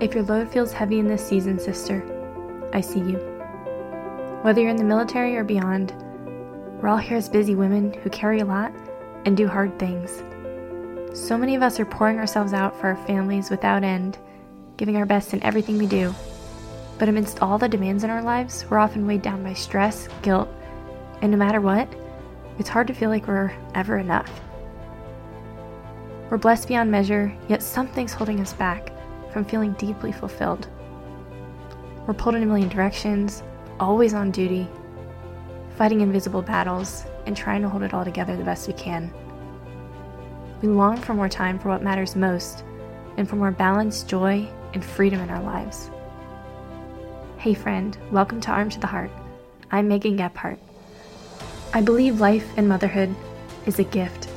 If your load feels heavy in this season, sister, I see you. Whether you're in the military or beyond, we're all here as busy women who carry a lot and do hard things. So many of us are pouring ourselves out for our families without end, giving our best in everything we do. But amidst all the demands in our lives, we're often weighed down by stress, guilt, and no matter what, it's hard to feel like we're ever enough. We're blessed beyond measure, yet something's holding us back from feeling deeply fulfilled. We're pulled in a million directions, always on duty, fighting invisible battles, and trying to hold it all together the best we can. We long for more time for what matters most, and for more balance, joy, and freedom in our lives. Hey friend, welcome to Arm to the Heart. I'm Megan Gephardt. I believe life and motherhood is a gift.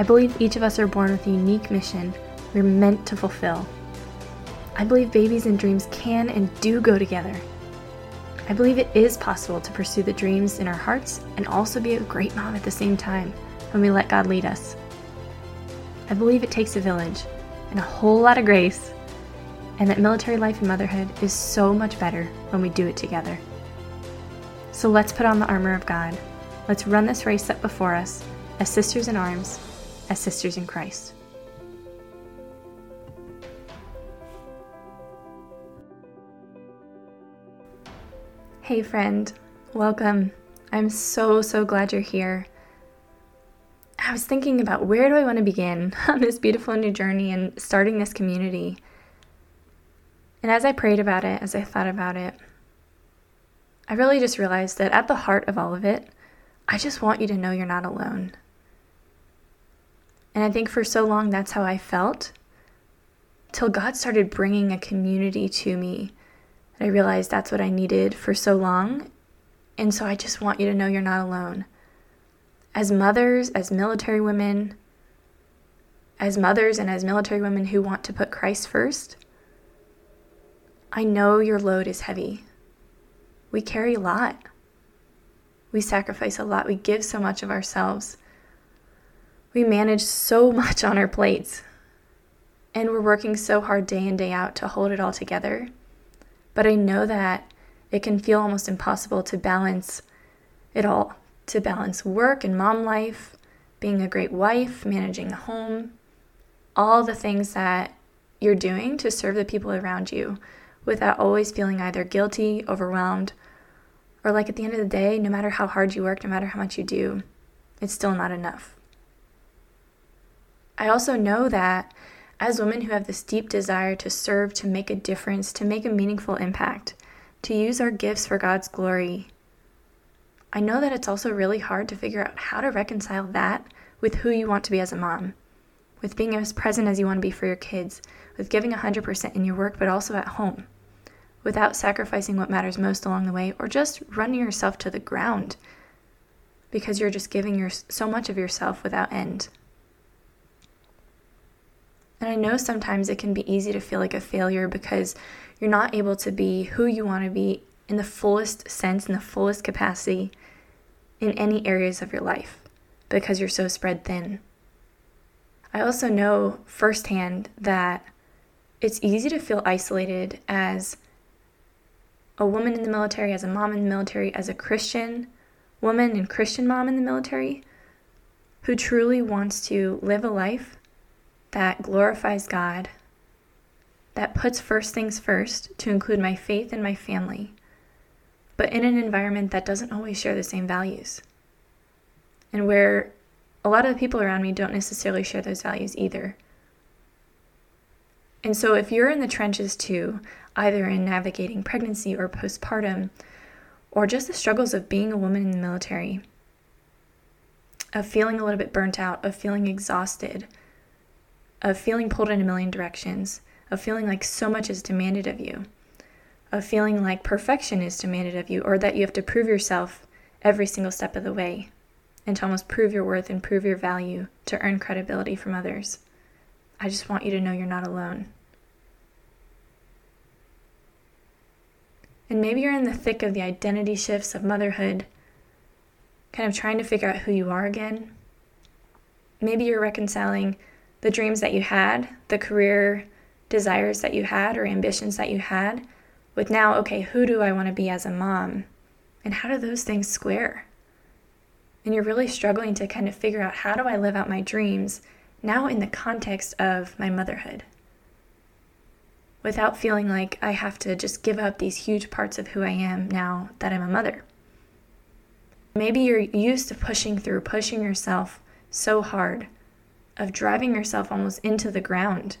I believe each of us are born with a unique mission we're meant to fulfill. I believe babies and dreams can and do go together. I believe it is possible to pursue the dreams in our hearts and also be a great mom at the same time when we let God lead us. I believe it takes a village and a whole lot of grace, and that military life and motherhood is so much better when we do it together. So let's put on the armor of God. Let's run this race up before us as sisters in arms, as sisters in Christ. Hey friend, welcome. I'm so glad you're here. I was thinking about where do I want to begin on this beautiful new journey and starting this community. And as I prayed about it, as I thought about it, I really just realized that at the heart of all of it, I just want you to know you're not alone. And I think for so long that's how I felt, till God started bringing a community to me. I realized that's what I needed for so long, and so I just want you to know you're not alone. As mothers, as military women, as mothers and as military women who want to put Christ first, I know your load is heavy. We carry a lot. We sacrifice a lot. We give so much of ourselves. We manage so much on our plates, and we're working so hard day in, day out to hold it all together. But I know that it can feel almost impossible to balance it all, to balance work and mom life, being a great wife, managing a home, all the things that you're doing to serve the people around you without always feeling either guilty, overwhelmed, or like at the end of the day, no matter how hard you work, no matter how much you do, it's still not enough. I also know that as women who have this deep desire to serve, to make a difference, to make a meaningful impact, to use our gifts for God's glory, I know that it's also really hard to figure out how to reconcile that with who you want to be as a mom, with being as present as you want to be for your kids, with giving 100% in your work but also at home, without sacrificing what matters most along the way or just running yourself to the ground because you're just giving so much of yourself without end. And I know sometimes it can be easy to feel like a failure because you're not able to be who you want to be in the fullest sense, in the fullest capacity, in any areas of your life because you're so spread thin. I also know firsthand that it's easy to feel isolated as a woman in the military, as a mom in the military, as a Christian woman and Christian mom in the military who truly wants to live a life that glorifies God, that puts first things first to include my faith and my family, but in an environment that doesn't always share the same values, and where a lot of the people around me don't necessarily share those values either. And so if you're in the trenches too, either in navigating pregnancy or postpartum, or just the struggles of being a woman in the military, of feeling a little bit burnt out, of feeling exhausted, of feeling pulled in a million directions, of feeling like so much is demanded of you, of feeling like perfection is demanded of you, or that you have to prove yourself every single step of the way, and to almost prove your worth and prove your value to earn credibility from others. I just want you to know you're not alone. And maybe you're in the thick of the identity shifts of motherhood, kind of trying to figure out who you are again. Maybe you're reconciling the dreams that you had, the career desires that you had or ambitions that you had with now, okay, who do I want to be as a mom? And how do those things square? And you're really struggling to kind of figure out, how do I live out my dreams now in the context of my motherhood? Without feeling like I have to just give up these huge parts of who I am now that I'm a mother. Maybe you're used to pushing yourself so hard, of driving yourself almost into the ground,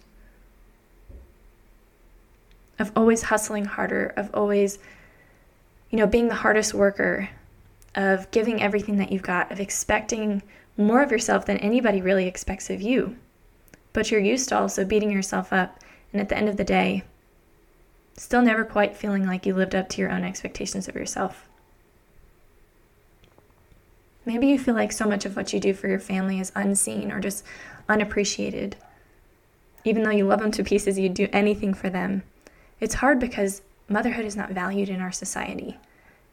of always hustling harder, of always, being the hardest worker, of giving everything that you've got, of expecting more of yourself than anybody really expects of you. But you're used to also beating yourself up, and at the end of the day, still never quite feeling like you lived up to your own expectations of yourself. Maybe you feel like so much of what you do for your family is unseen or just unappreciated. Even though you love them to pieces, you'd do anything for them. It's hard because motherhood is not valued in our society.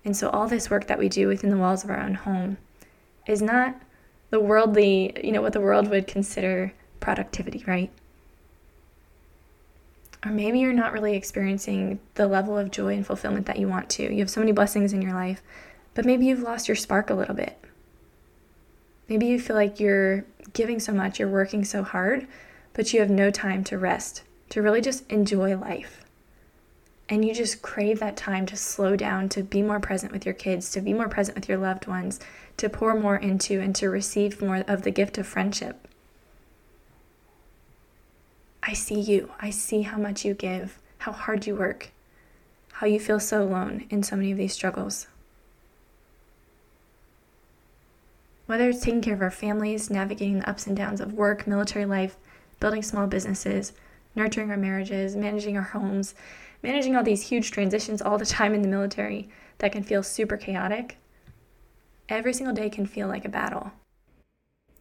And so all this work that we do within the walls of our own home is not the worldly, what the world would consider productivity, right? Or maybe you're not really experiencing the level of joy and fulfillment that you want to. You have so many blessings in your life, but maybe you've lost your spark a little bit. Maybe you feel like you're giving so much, you're working so hard, but you have no time to rest, to really just enjoy life. And you just crave that time to slow down, to be more present with your kids, to be more present with your loved ones, to pour more into and to receive more of the gift of friendship. I see you. I see how much you give, how hard you work, how you feel so alone in so many of these struggles. Whether it's taking care of our families, navigating the ups and downs of work, military life, building small businesses, nurturing our marriages, managing our homes, managing all these huge transitions all the time in the military that can feel super chaotic, every single day can feel like a battle.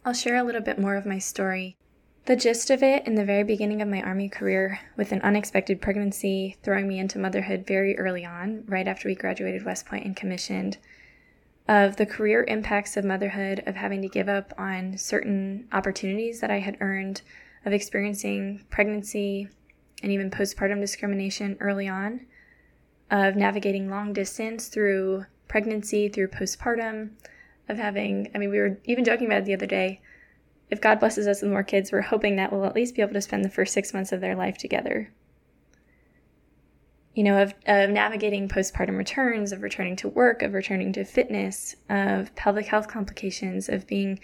I'll share a little bit more of my story. The gist of it in the very beginning of my Army career, with an unexpected pregnancy throwing me into motherhood very early on, right after we graduated West Point and commissioned, of the career impacts of motherhood, of having to give up on certain opportunities that I had earned, of experiencing pregnancy and even postpartum discrimination early on, of navigating long distance through pregnancy, through postpartum, of having, we were even joking about it the other day, if God blesses us with more kids, we're hoping that we'll at least be able to spend the first 6 months of their life together. Of navigating postpartum returns, of returning to work, of returning to fitness, of pelvic health complications, of feeling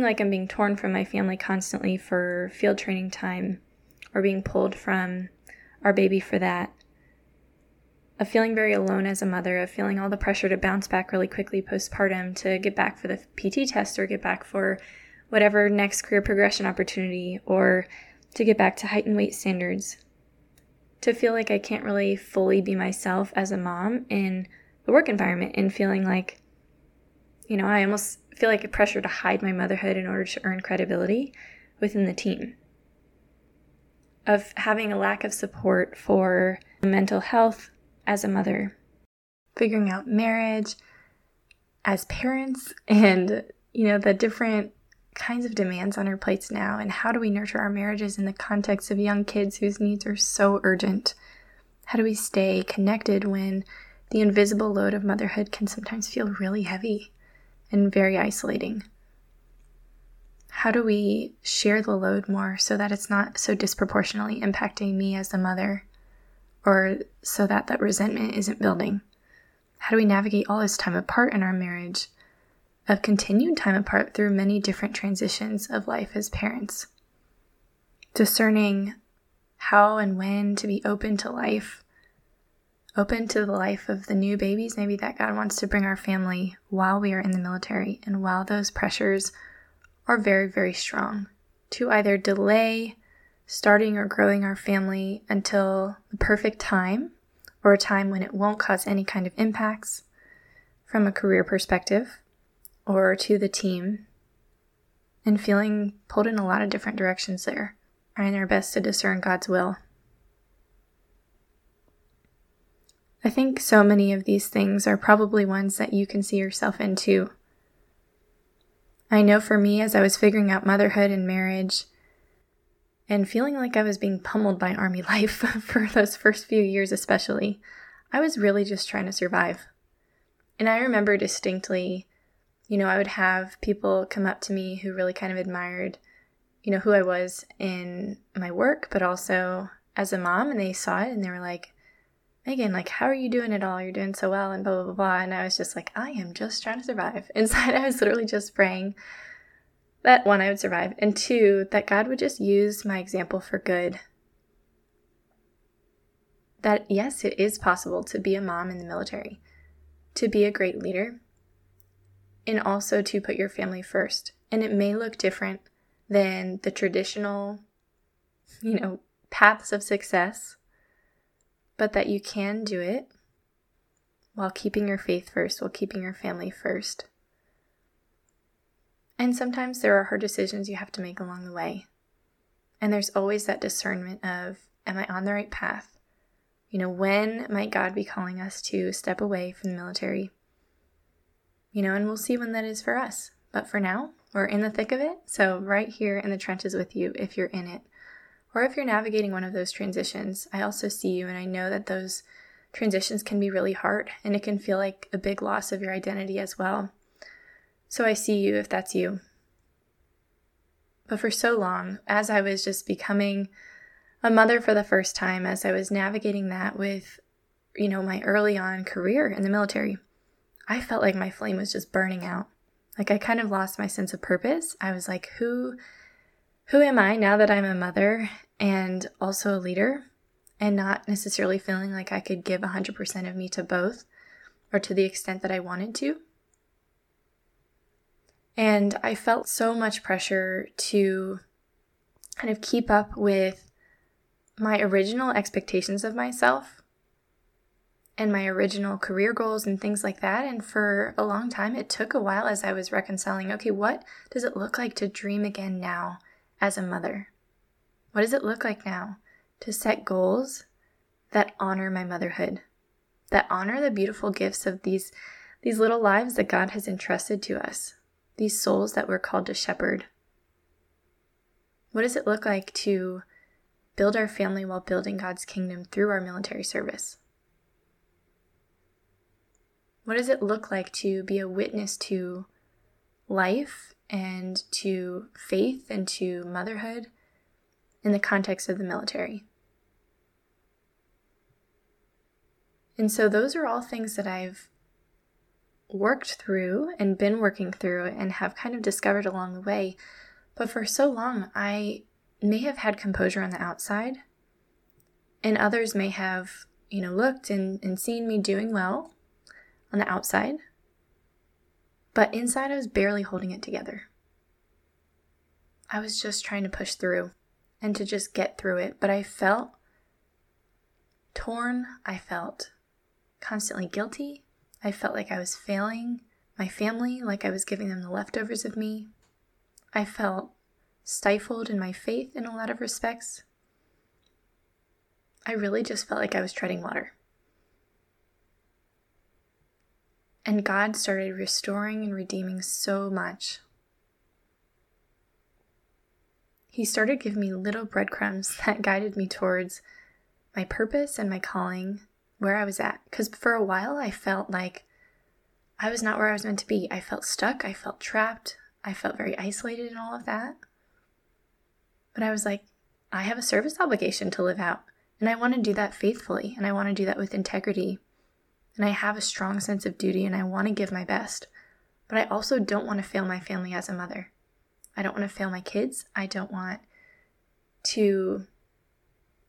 like I'm being torn from my family constantly for field training time, or being pulled from our baby for that, of feeling very alone as a mother, of feeling all the pressure to bounce back really quickly postpartum, to get back for the PT test or get back for whatever next career progression opportunity, or to get back to height and weight standards, to feel like I can't really fully be myself as a mom in the work environment, and feeling like, I almost feel like a pressure to hide my motherhood in order to earn credibility within the team, of having a lack of support for mental health as a mother, figuring out marriage as parents, and, the different kinds of demands on our plates now, and how do we nurture our marriages in the context of young kids whose needs are so urgent? How do we stay connected when the invisible load of motherhood can sometimes feel really heavy and very isolating? How do we share the load more so that it's not so disproportionately impacting me as the mother, or so that that resentment isn't building? How do we navigate all this time apart in our marriage, of continued time apart through many different transitions of life as parents? Discerning how and when to be open to life, open to the life of the new babies maybe that God wants to bring our family while we are in the military, and while those pressures are very, very strong, to either delay starting or growing our family until the perfect time, or a time when it won't cause any kind of impacts from a career perspective, or to the team, and feeling pulled in a lot of different directions there, trying our best to discern God's will. I think so many of these things are probably ones that you can see yourself in too. I know for me, as I was figuring out motherhood and marriage, and feeling like I was being pummeled by Army life for those first few years especially, I was really just trying to survive. And I remember distinctly, you know, I would have people come up to me who really kind of admired, you know, who I was in my work, but also as a mom, and they saw it and they were like, Megan, like, how are you doing it all? You're doing so well and blah, blah, blah, blah. And I was just like, I am just trying to survive. Inside, I was literally just praying that, one, I would survive, and two, that God would just use my example for good. That, yes, it is possible to be a mom in the military, to be a great leader, and also to put your family first. And it may look different than the traditional, you know, paths of success, but that you can do it while keeping your faith first, while keeping your family first. And sometimes there are hard decisions you have to make along the way. And there's always that discernment of, am I on the right path? You know, when might God be calling us to step away from the military? You know, and we'll see when that is for us. But for now, we're in the thick of it. So right here in the trenches with you, if you're in it. Or if you're navigating one of those transitions, I also see you, and I know that those transitions can be really hard, and it can feel like a big loss of your identity as well. So I see you if that's you. But for so long, as I was just becoming a mother for the first time, as I was navigating that with, you know, my early on career in the military, I felt like my flame was just burning out. Like I kind of lost my sense of purpose. I was like, Who am I now that I'm a mother and also a leader, and not necessarily feeling like I could give 100% of me to both, or to the extent that I wanted to? And I felt so much pressure to kind of keep up with my original expectations of myself and my original career goals and things like that. And for a long time, it took a while as I was reconciling, okay, what does it look like to dream again now? As a mother, what does it look like now to set goals that honor my motherhood, that honor the beautiful gifts of these little lives that God has entrusted to us, these souls that we're called to shepherd? What does it look like to build our family while building God's kingdom through our military service? What does it look like to be a witness to life and to faith and to motherhood in the context of the military? And so those are all things that I've worked through and been working through and have kind of discovered along the way. But for so long, I may have had composure on the outside, and others may have, you know, looked and seen me doing well on the outside. But inside, I was barely holding it together. I was just trying to push through and to just get through it. But I felt torn. I felt constantly guilty. I felt like I was failing my family, like I was giving them the leftovers of me. I felt stifled in my faith in a lot of respects. I really just felt like I was treading water. And God started restoring and redeeming so much. He started giving me little breadcrumbs that guided me towards my purpose and my calling, where I was at. Because for a while, I felt like I was not where I was meant to be. I felt stuck. I felt trapped. I felt very isolated and all of that. But I was like, I have a service obligation to live out. And I want to do that faithfully. And I want to do that with integrity. And I have a strong sense of duty, and I want to give my best. But I also don't want to fail my family as a mother. I don't want to fail my kids. I don't want to,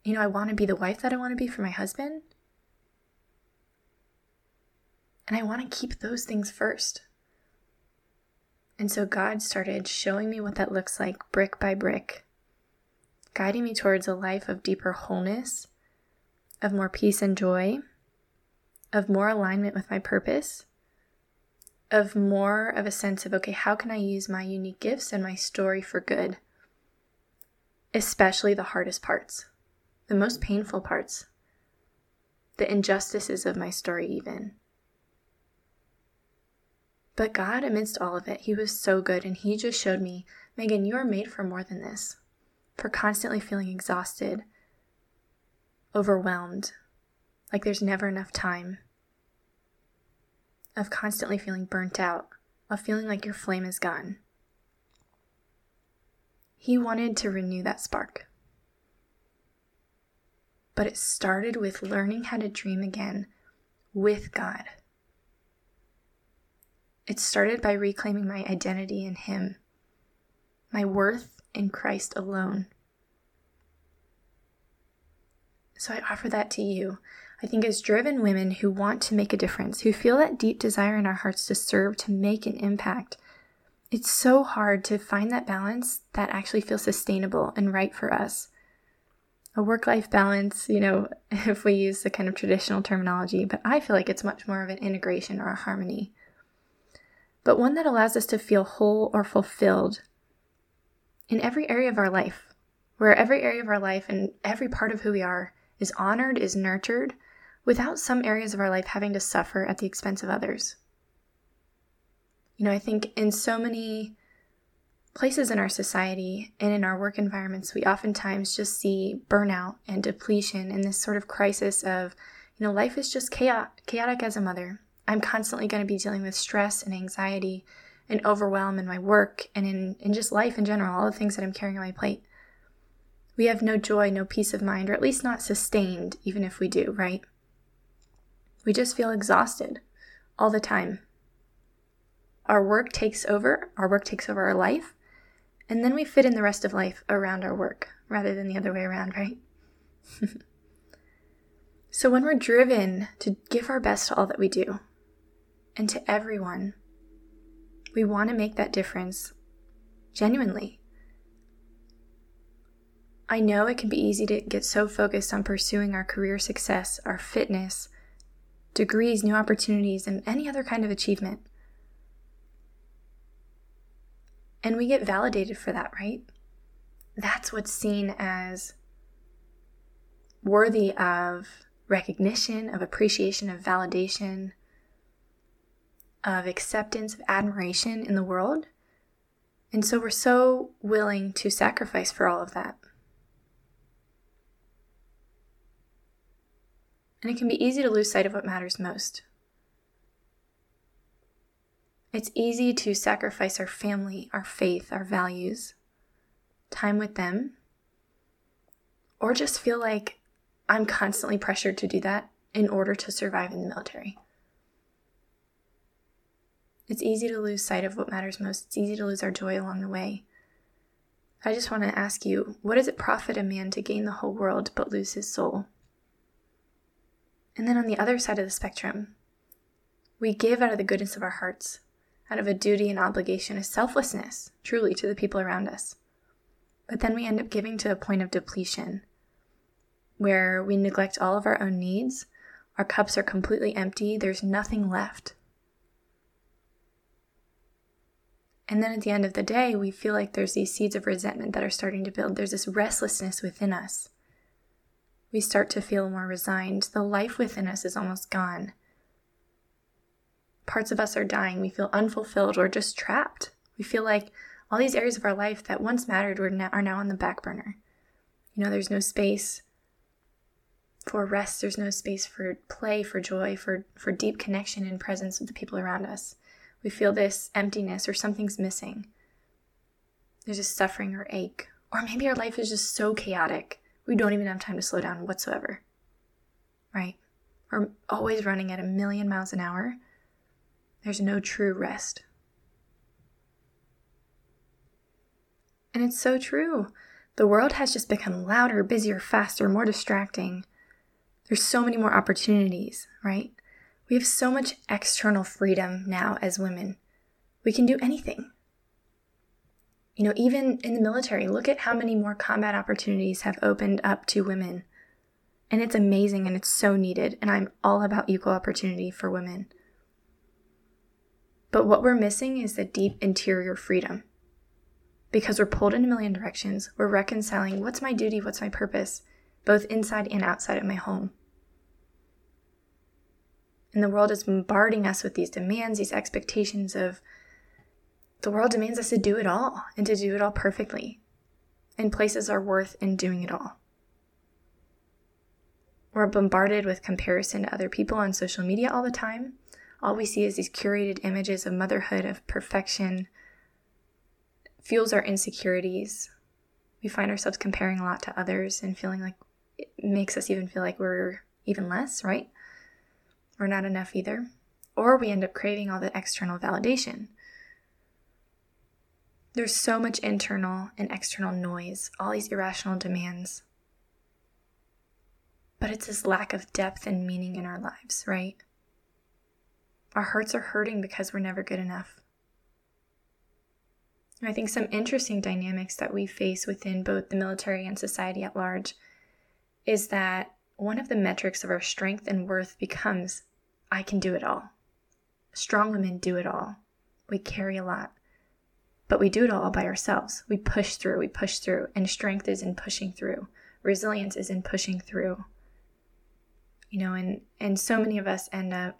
you know, I want to be the wife that I want to be for my husband. And I want to keep those things first. And so God started showing me what that looks like brick by brick, guiding me towards a life of deeper wholeness, of more peace and joy, of more alignment with my purpose, of more of a sense of, okay, how can I use my unique gifts and my story for good? Especially the hardest parts, the most painful parts, the injustices of my story even. But God, amidst all of it, He was so good, and He just showed me, Megan, you are made for more than this. for constantly feeling exhausted, overwhelmed, like there's never enough time, of constantly feeling burnt out, of feeling like your flame is gone. He wanted to renew that spark. But it started with learning how to dream again with God. It started by reclaiming my identity in Him, my worth in Christ alone. So I offer that to you. I think as driven women who want to make a difference, who feel that deep desire in our hearts to serve, to make an impact, it's so hard to find that balance that actually feels sustainable and right for us. A work-life balance, if we use the kind of traditional terminology, but I feel like it's much more of an integration or a harmony. But one that allows us to feel whole or fulfilled in every area of our life, where every area of our life and every part of who we are is honored, is nurtured, without some areas of our life having to suffer at the expense of others. I think in so many places in our society and in our work environments, we oftentimes just see burnout and depletion and this sort of crisis of, life is just chaotic as a mother. I'm constantly going to be dealing with stress and anxiety and overwhelm in my work and in just life in general, all the things that I'm carrying on my plate. We have no joy, no peace of mind, or at least not sustained, even if we do, right? We just feel exhausted all the time. Our work takes over our life, and then we fit in the rest of life around our work rather than the other way around, right? So when we're driven to give our best to all that we do and to everyone, we want to make that difference genuinely. I know it can be easy to get so focused on pursuing our career success, our fitness, degrees, new opportunities, and any other kind of achievement. And we get validated for that, right? That's what's seen as worthy of recognition, of appreciation, of validation, of acceptance, of admiration in the world. And so we're so willing to sacrifice for all of that. And it can be easy to lose sight of what matters most. It's easy to sacrifice our family, our faith, our values, time with them, or just feel like I'm constantly pressured to do that in order to survive in the military. It's easy to lose sight of what matters most. It's easy to lose our joy along the way. I just want to ask you, what does it profit a man to gain the whole world but lose his soul? And then on the other side of the spectrum, we give out of the goodness of our hearts, out of a duty and obligation, a selflessness, truly, to the people around us. But then we end up giving to a point of depletion, where we neglect all of our own needs, our cups are completely empty, there's nothing left. And then at the end of the day, we feel like there's these seeds of resentment that are starting to build. There's this restlessness within us. We start to feel more resigned. The life within us is almost gone. Parts of us are dying. We feel unfulfilled or just trapped. We feel like all these areas of our life that once mattered are now on the back burner. There's no space for rest. There's no space for play, for joy, for deep connection and presence with the people around us. We feel this emptiness or something's missing. There's just suffering or ache. Or maybe our life is just so chaotic, we don't even have time to slow down whatsoever, right? We're always running at 1,000,000 miles an hour. There's no true rest. And it's so true. The world has just become louder, busier, faster, more distracting. There's so many more opportunities, right? We have so much external freedom now as women. We can do anything. Even in the military, look at how many more combat opportunities have opened up to women. And it's amazing and it's so needed. And I'm all about equal opportunity for women. But what we're missing is the deep interior freedom. Because we're pulled in 1,000,000 directions, we're reconciling what's my duty, what's my purpose, both inside and outside of my home. And the world is bombarding us with these demands, these expectations of, the world demands us to do it all and to do it all perfectly. and places our worth in doing it all. We're bombarded with comparison to other people on social media all the time. All we see is these curated images of motherhood, of perfection, fuels our insecurities. We find ourselves comparing a lot to others and feeling like it makes us even feel like we're even less, right? We're not enough either. Or we end up craving all the external validation. There's so much internal and external noise, all these irrational demands. But it's this lack of depth and meaning in our lives, right? Our hearts are hurting because we're never good enough. And I think some interesting dynamics that we face within both the military and society at large is that one of the metrics of our strength and worth becomes, I can do it all. Strong women do it all. We carry a lot, but we do it all by ourselves. We push through, and strength is in pushing through. Resilience is in pushing through. You know, and so many of us end up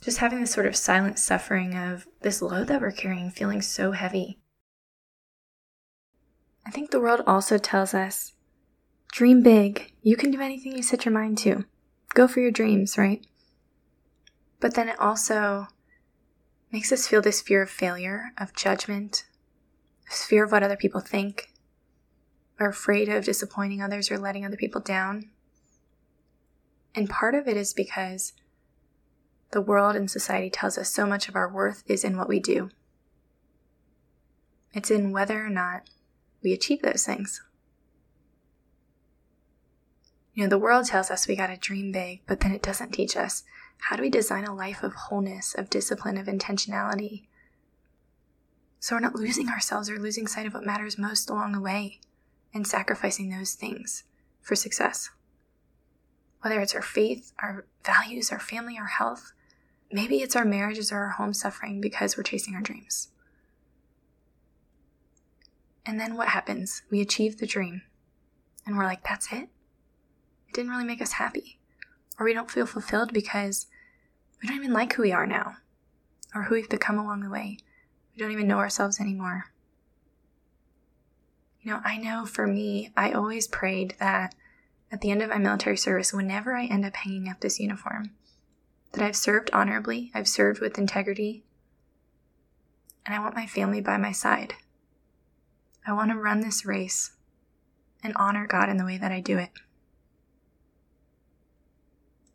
just having this sort of silent suffering of this load that we're carrying, feeling so heavy. I think the world also tells us, dream big. You can do anything you set your mind to. Go for your dreams, right? But then it also makes us feel this fear of failure, of judgment, this fear of what other people think. We're afraid of disappointing others or letting other people down. And part of it is because the world and society tells us so much of our worth is in what we do. It's in whether or not we achieve those things. You know, the world tells us we gotta dream big, but then it doesn't teach us how do we design a life of wholeness, of discipline, of intentionality, so we're not losing ourselves or losing sight of what matters most along the way and sacrificing those things for success. Whether it's our faith, our values, our family, our health, maybe it's our marriages or our home suffering because we're chasing our dreams. And then what happens? We achieve the dream and we're like, that's it? It didn't really make us happy. Or we don't feel fulfilled because we don't even like who we are now or who we've become along the way. We don't even know ourselves anymore. You know, I know for me, I always prayed that at the end of my military service, whenever I end up hanging up this uniform, that I've served honorably, I've served with integrity, and I want my family by my side. I want to run this race and honor God in the way that I do it.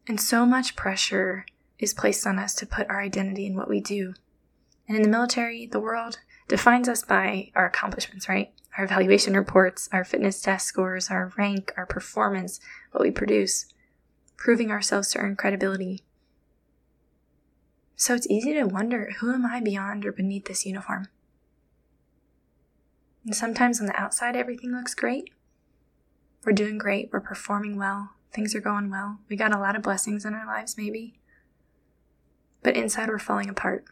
And so much pressure is placed on us to put our identity in what we do. And in the military, the world defines us by our accomplishments, right? Our evaluation reports, our fitness test scores, our rank, our performance, what we produce, proving ourselves to earn credibility. So it's easy to wonder, who am I beyond or beneath this uniform? And sometimes on the outside, everything looks great. We're doing great. We're performing well. Things are going well. We got a lot of blessings in our lives, maybe. But inside, we're falling apart.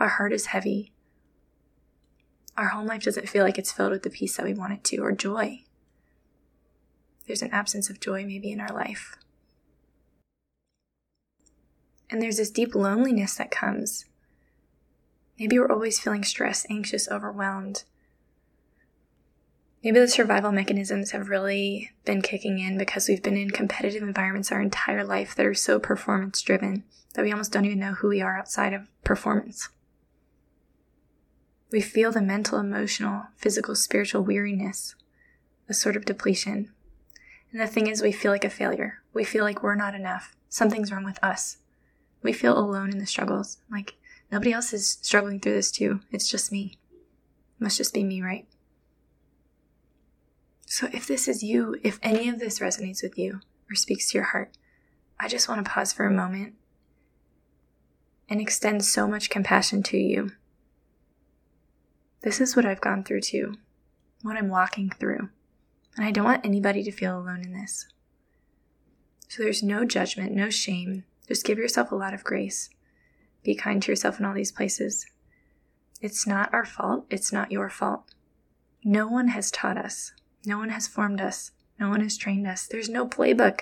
Our heart is heavy. Our home life doesn't feel like it's filled with the peace that we want it to, or joy. There's an absence of joy maybe in our life. And there's this deep loneliness that comes. Maybe we're always feeling stressed, anxious, overwhelmed. Maybe the survival mechanisms have really been kicking in because we've been in competitive environments our entire life that are so performance-driven that we almost don't even know who we are outside of performance. We feel the mental, emotional, physical, spiritual weariness, a sort of depletion. And the thing is, we feel like a failure. We feel like we're not enough. Something's wrong with us. We feel alone in the struggles. Like, nobody else is struggling through this too. It's just me. It must just be me, right? So if this is you, if any of this resonates with you or speaks to your heart, I just want to pause for a moment and extend so much compassion to you. This is what I've gone through too, what I'm walking through, and I don't want anybody to feel alone in this. So there's no judgment, no shame. Just give yourself a lot of grace. Be kind to yourself in all these places. It's not our fault. It's not your fault. No one has taught us. No one has formed us. No one has trained us. There's no playbook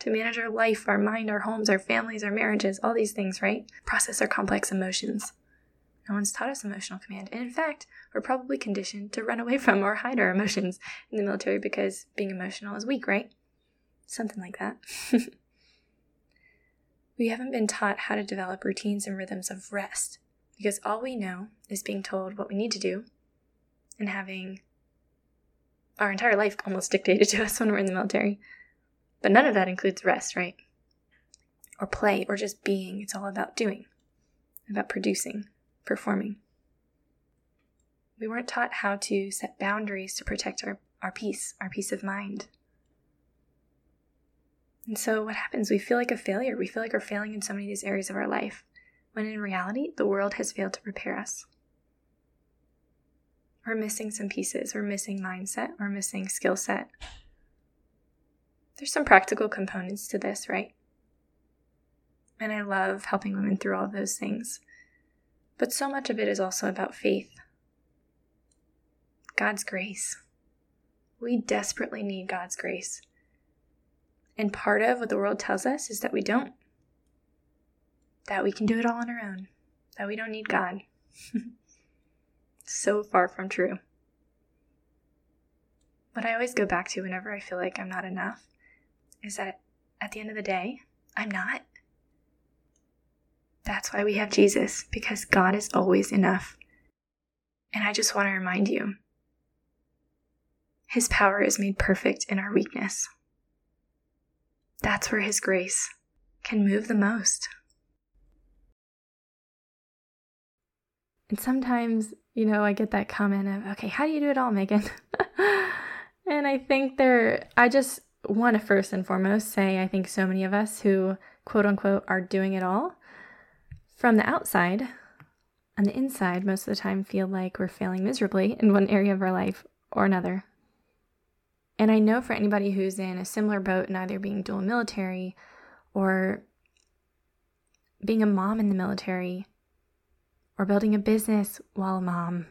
to manage our life, our mind, our homes, our families, our marriages, all these things, right? Process our complex emotions. No one's taught us emotional command. And in fact, we're probably conditioned to run away from or hide our emotions in the military because being emotional is weak, right? Something like that. We haven't been taught how to develop routines and rhythms of rest because all we know is being told what we need to do and having our entire life almost dictated to us when we're in the military. But none of that includes rest, right? Or play, or just being. It's all about doing, about producing, performing. We weren't taught how to set boundaries to protect our peace, our peace of mind. And so what happens? We feel like a failure. We feel like we're failing in so many of these areas of our life, when in reality, the world has failed to prepare us. We're missing some pieces. We're missing mindset. We're missing skill set. There's some practical components to this, right? And I love helping women through all those things. But so much of it is also about faith. God's grace. We desperately need God's grace. And part of what the world tells us is that we don't. That we can do it all on our own. That we don't need God. So far from true. What I always go back to whenever I feel like I'm not enough is that at the end of the day, I'm not. That's why we have Jesus, because God is always enough. And I just want to remind you, His power is made perfect in our weakness. That's where His grace can move the most. And sometimes, you know, I get that comment of, okay, how do you do it all, Megan? And I think I just want to first and foremost say, I think so many of us who, quote unquote, are doing it all, from the outside, on the inside, most of the time feel like we're failing miserably in one area of our life or another. And I know for anybody who's in a similar boat in either being dual military or being a mom in the military or building a business while a mom,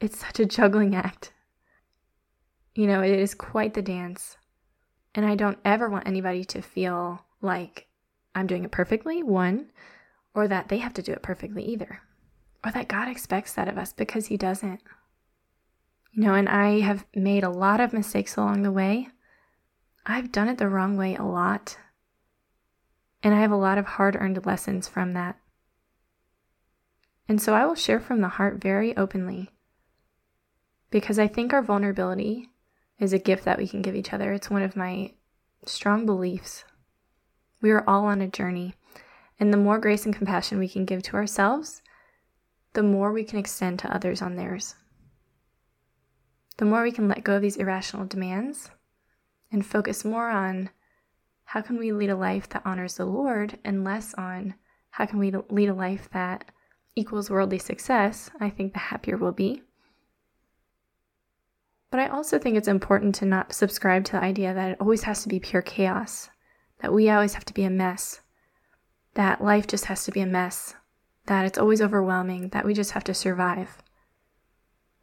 it's such a juggling act. You know, it is quite the dance. And I don't ever want anybody to feel like I'm doing it perfectly, one, or that they have to do it perfectly either, or that God expects that of us, because He doesn't. You know, and I have made a lot of mistakes along the way. I've done it the wrong way a lot. And I have a lot of hard-earned lessons from that. And so I will share from the heart very openly, because I think our vulnerability is a gift that we can give each other. It's one of my strong beliefs. We are all on a journey. And the more grace and compassion we can give to ourselves, the more we can extend to others on theirs. The more we can let go of these irrational demands and focus more on how can we lead a life that honors the Lord, and less on how can we lead a life that equals worldly success, I think the happier we'll be. But I also think it's important to not subscribe to the idea that it always has to be pure chaos, that we always have to be a mess, that life just has to be a mess, that it's always overwhelming, that we just have to survive.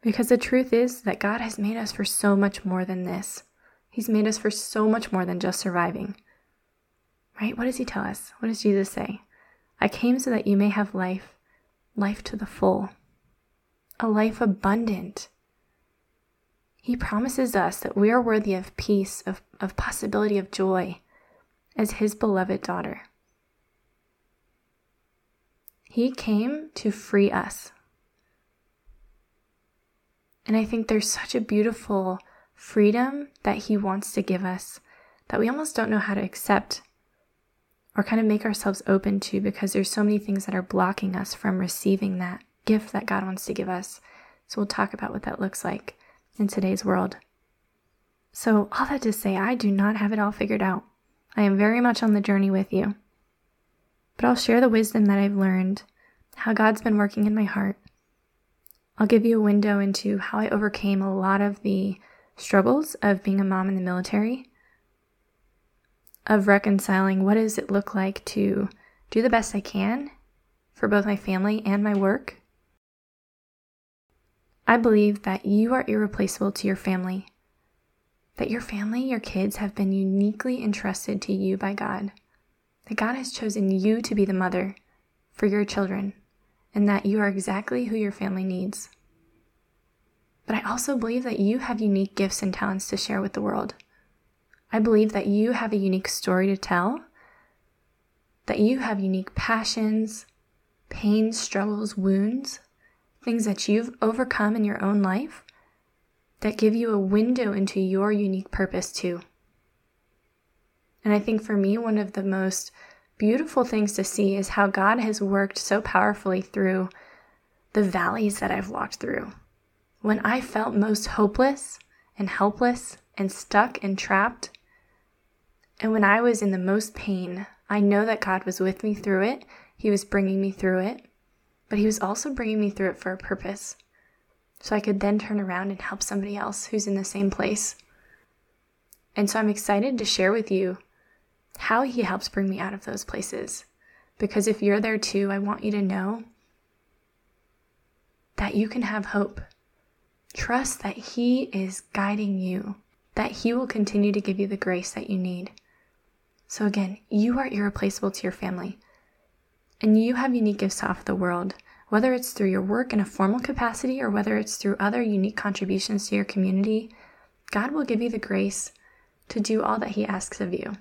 Because the truth is that God has made us for so much more than this. He's made us for so much more than just surviving. Right? What does He tell us? What does Jesus say? I came so that you may have life, life to the full, a life abundant. He promises us that we are worthy of peace, of possibility, of joy as His beloved daughter. He came to free us. And I think there's such a beautiful freedom that He wants to give us that we almost don't know how to accept or kind of make ourselves open to, because there's so many things that are blocking us from receiving that gift that God wants to give us. So we'll talk about what that looks like in today's world. So all that to say, I do not have it all figured out. I am very much on the journey with you. But I'll share the wisdom that I've learned, how God's been working in my heart. I'll give you a window into how I overcame a lot of the struggles of being a mom in the military, of reconciling what does it look like to do the best I can for both my family and my work. I believe that you are irreplaceable to your family, that your family, your kids have been uniquely entrusted to you by God. That God has chosen you to be the mother for your children, and that you are exactly who your family needs. But I also believe that you have unique gifts and talents to share with the world. I believe that you have a unique story to tell, that you have unique passions, pains, struggles, wounds, things that you've overcome in your own life that give you a window into your unique purpose too. And I think for me, one of the most beautiful things to see is how God has worked so powerfully through the valleys that I've walked through. When I felt most hopeless and helpless and stuck and trapped, and when I was in the most pain, I know that God was with me through it. He was bringing me through it, but he was also bringing me through it for a purpose, so I could then turn around and help somebody else who's in the same place. And so I'm excited to share with you how he helps bring me out of those places, because if you're there too, I want you to know that you can have hope. Trust that he is guiding you, that he will continue to give you the grace that you need. So again, you are irreplaceable to your family, and you have unique gifts to offer the world, whether it's through your work in a formal capacity or whether it's through other unique contributions to your community. God will give you the grace to do all that he asks of you,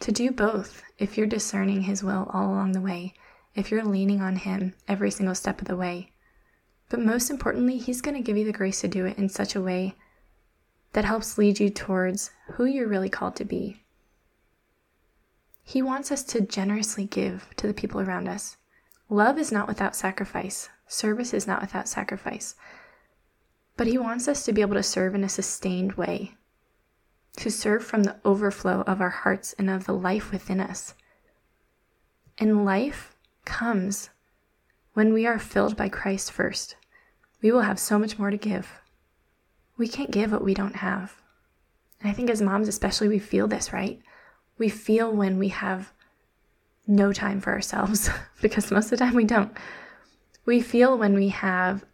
to do both if you're discerning his will all along the way, if you're leaning on him every single step of the way. But most importantly, he's going to give you the grace to do it in such a way that helps lead you towards who you're really called to be. He wants us to generously give to the people around us. Love is not without sacrifice. Service is not without sacrifice. But he wants us to be able to serve in a sustained way, to serve from the overflow of our hearts and of the life within us. And life comes when we are filled by Christ first. We will have so much more to give. We can't give what we don't have. And I think as moms especially, we feel this, right? We feel when we have no time for ourselves, because most of the time we don't. We feel when we have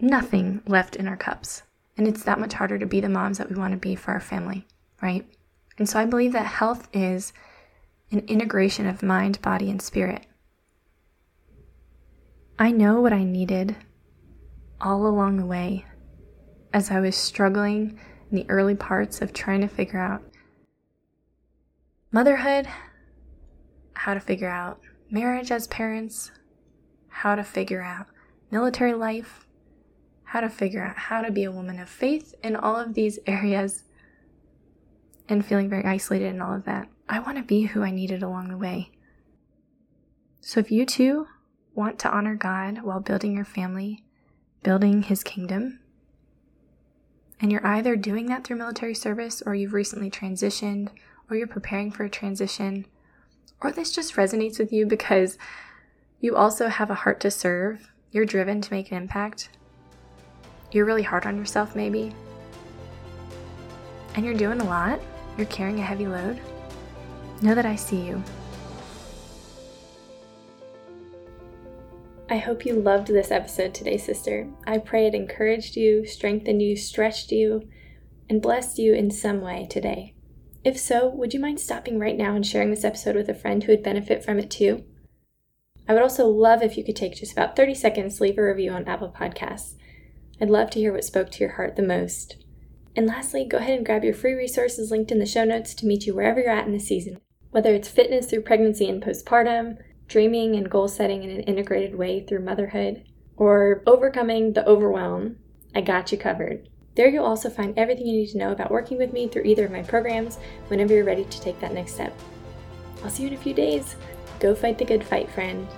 nothing left in our cups. And it's that much harder to be the moms that we want to be for our family, right? And so I believe that health is an integration of mind, body, and spirit. I know what I needed all along the way as I was struggling in the early parts of trying to figure out motherhood, how to figure out marriage as parents, how to figure out military life, how to figure out how to be a woman of faith in all of these areas, and feeling very isolated in all of that. I want to be who I needed along the way. So if you too want to honor God while building your family, building his kingdom, and you're either doing that through military service, or you've recently transitioned, or you're preparing for a transition, or this just resonates with you because you also have a heart to serve, you're driven to make an impact, you're really hard on yourself maybe, and you're doing a lot, you're carrying a heavy load, know that I see you. I hope you loved this episode today, sister. I pray it encouraged you, strengthened you, stretched you, and blessed you in some way today. If so, would you mind stopping right now and sharing this episode with a friend who would benefit from it too? I would also love if you could take just about 30 seconds to leave a review on Apple Podcasts. I'd love to hear what spoke to your heart the most. And lastly, go ahead and grab your free resources linked in the show notes to meet you wherever you're at in the season. Whether it's fitness through pregnancy and postpartum, dreaming and goal setting in an integrated way through motherhood, or overcoming the overwhelm, I got you covered. There you'll also find everything you need to know about working with me through either of my programs whenever you're ready to take that next step. I'll see you in a few days. Go fight the good fight, friend.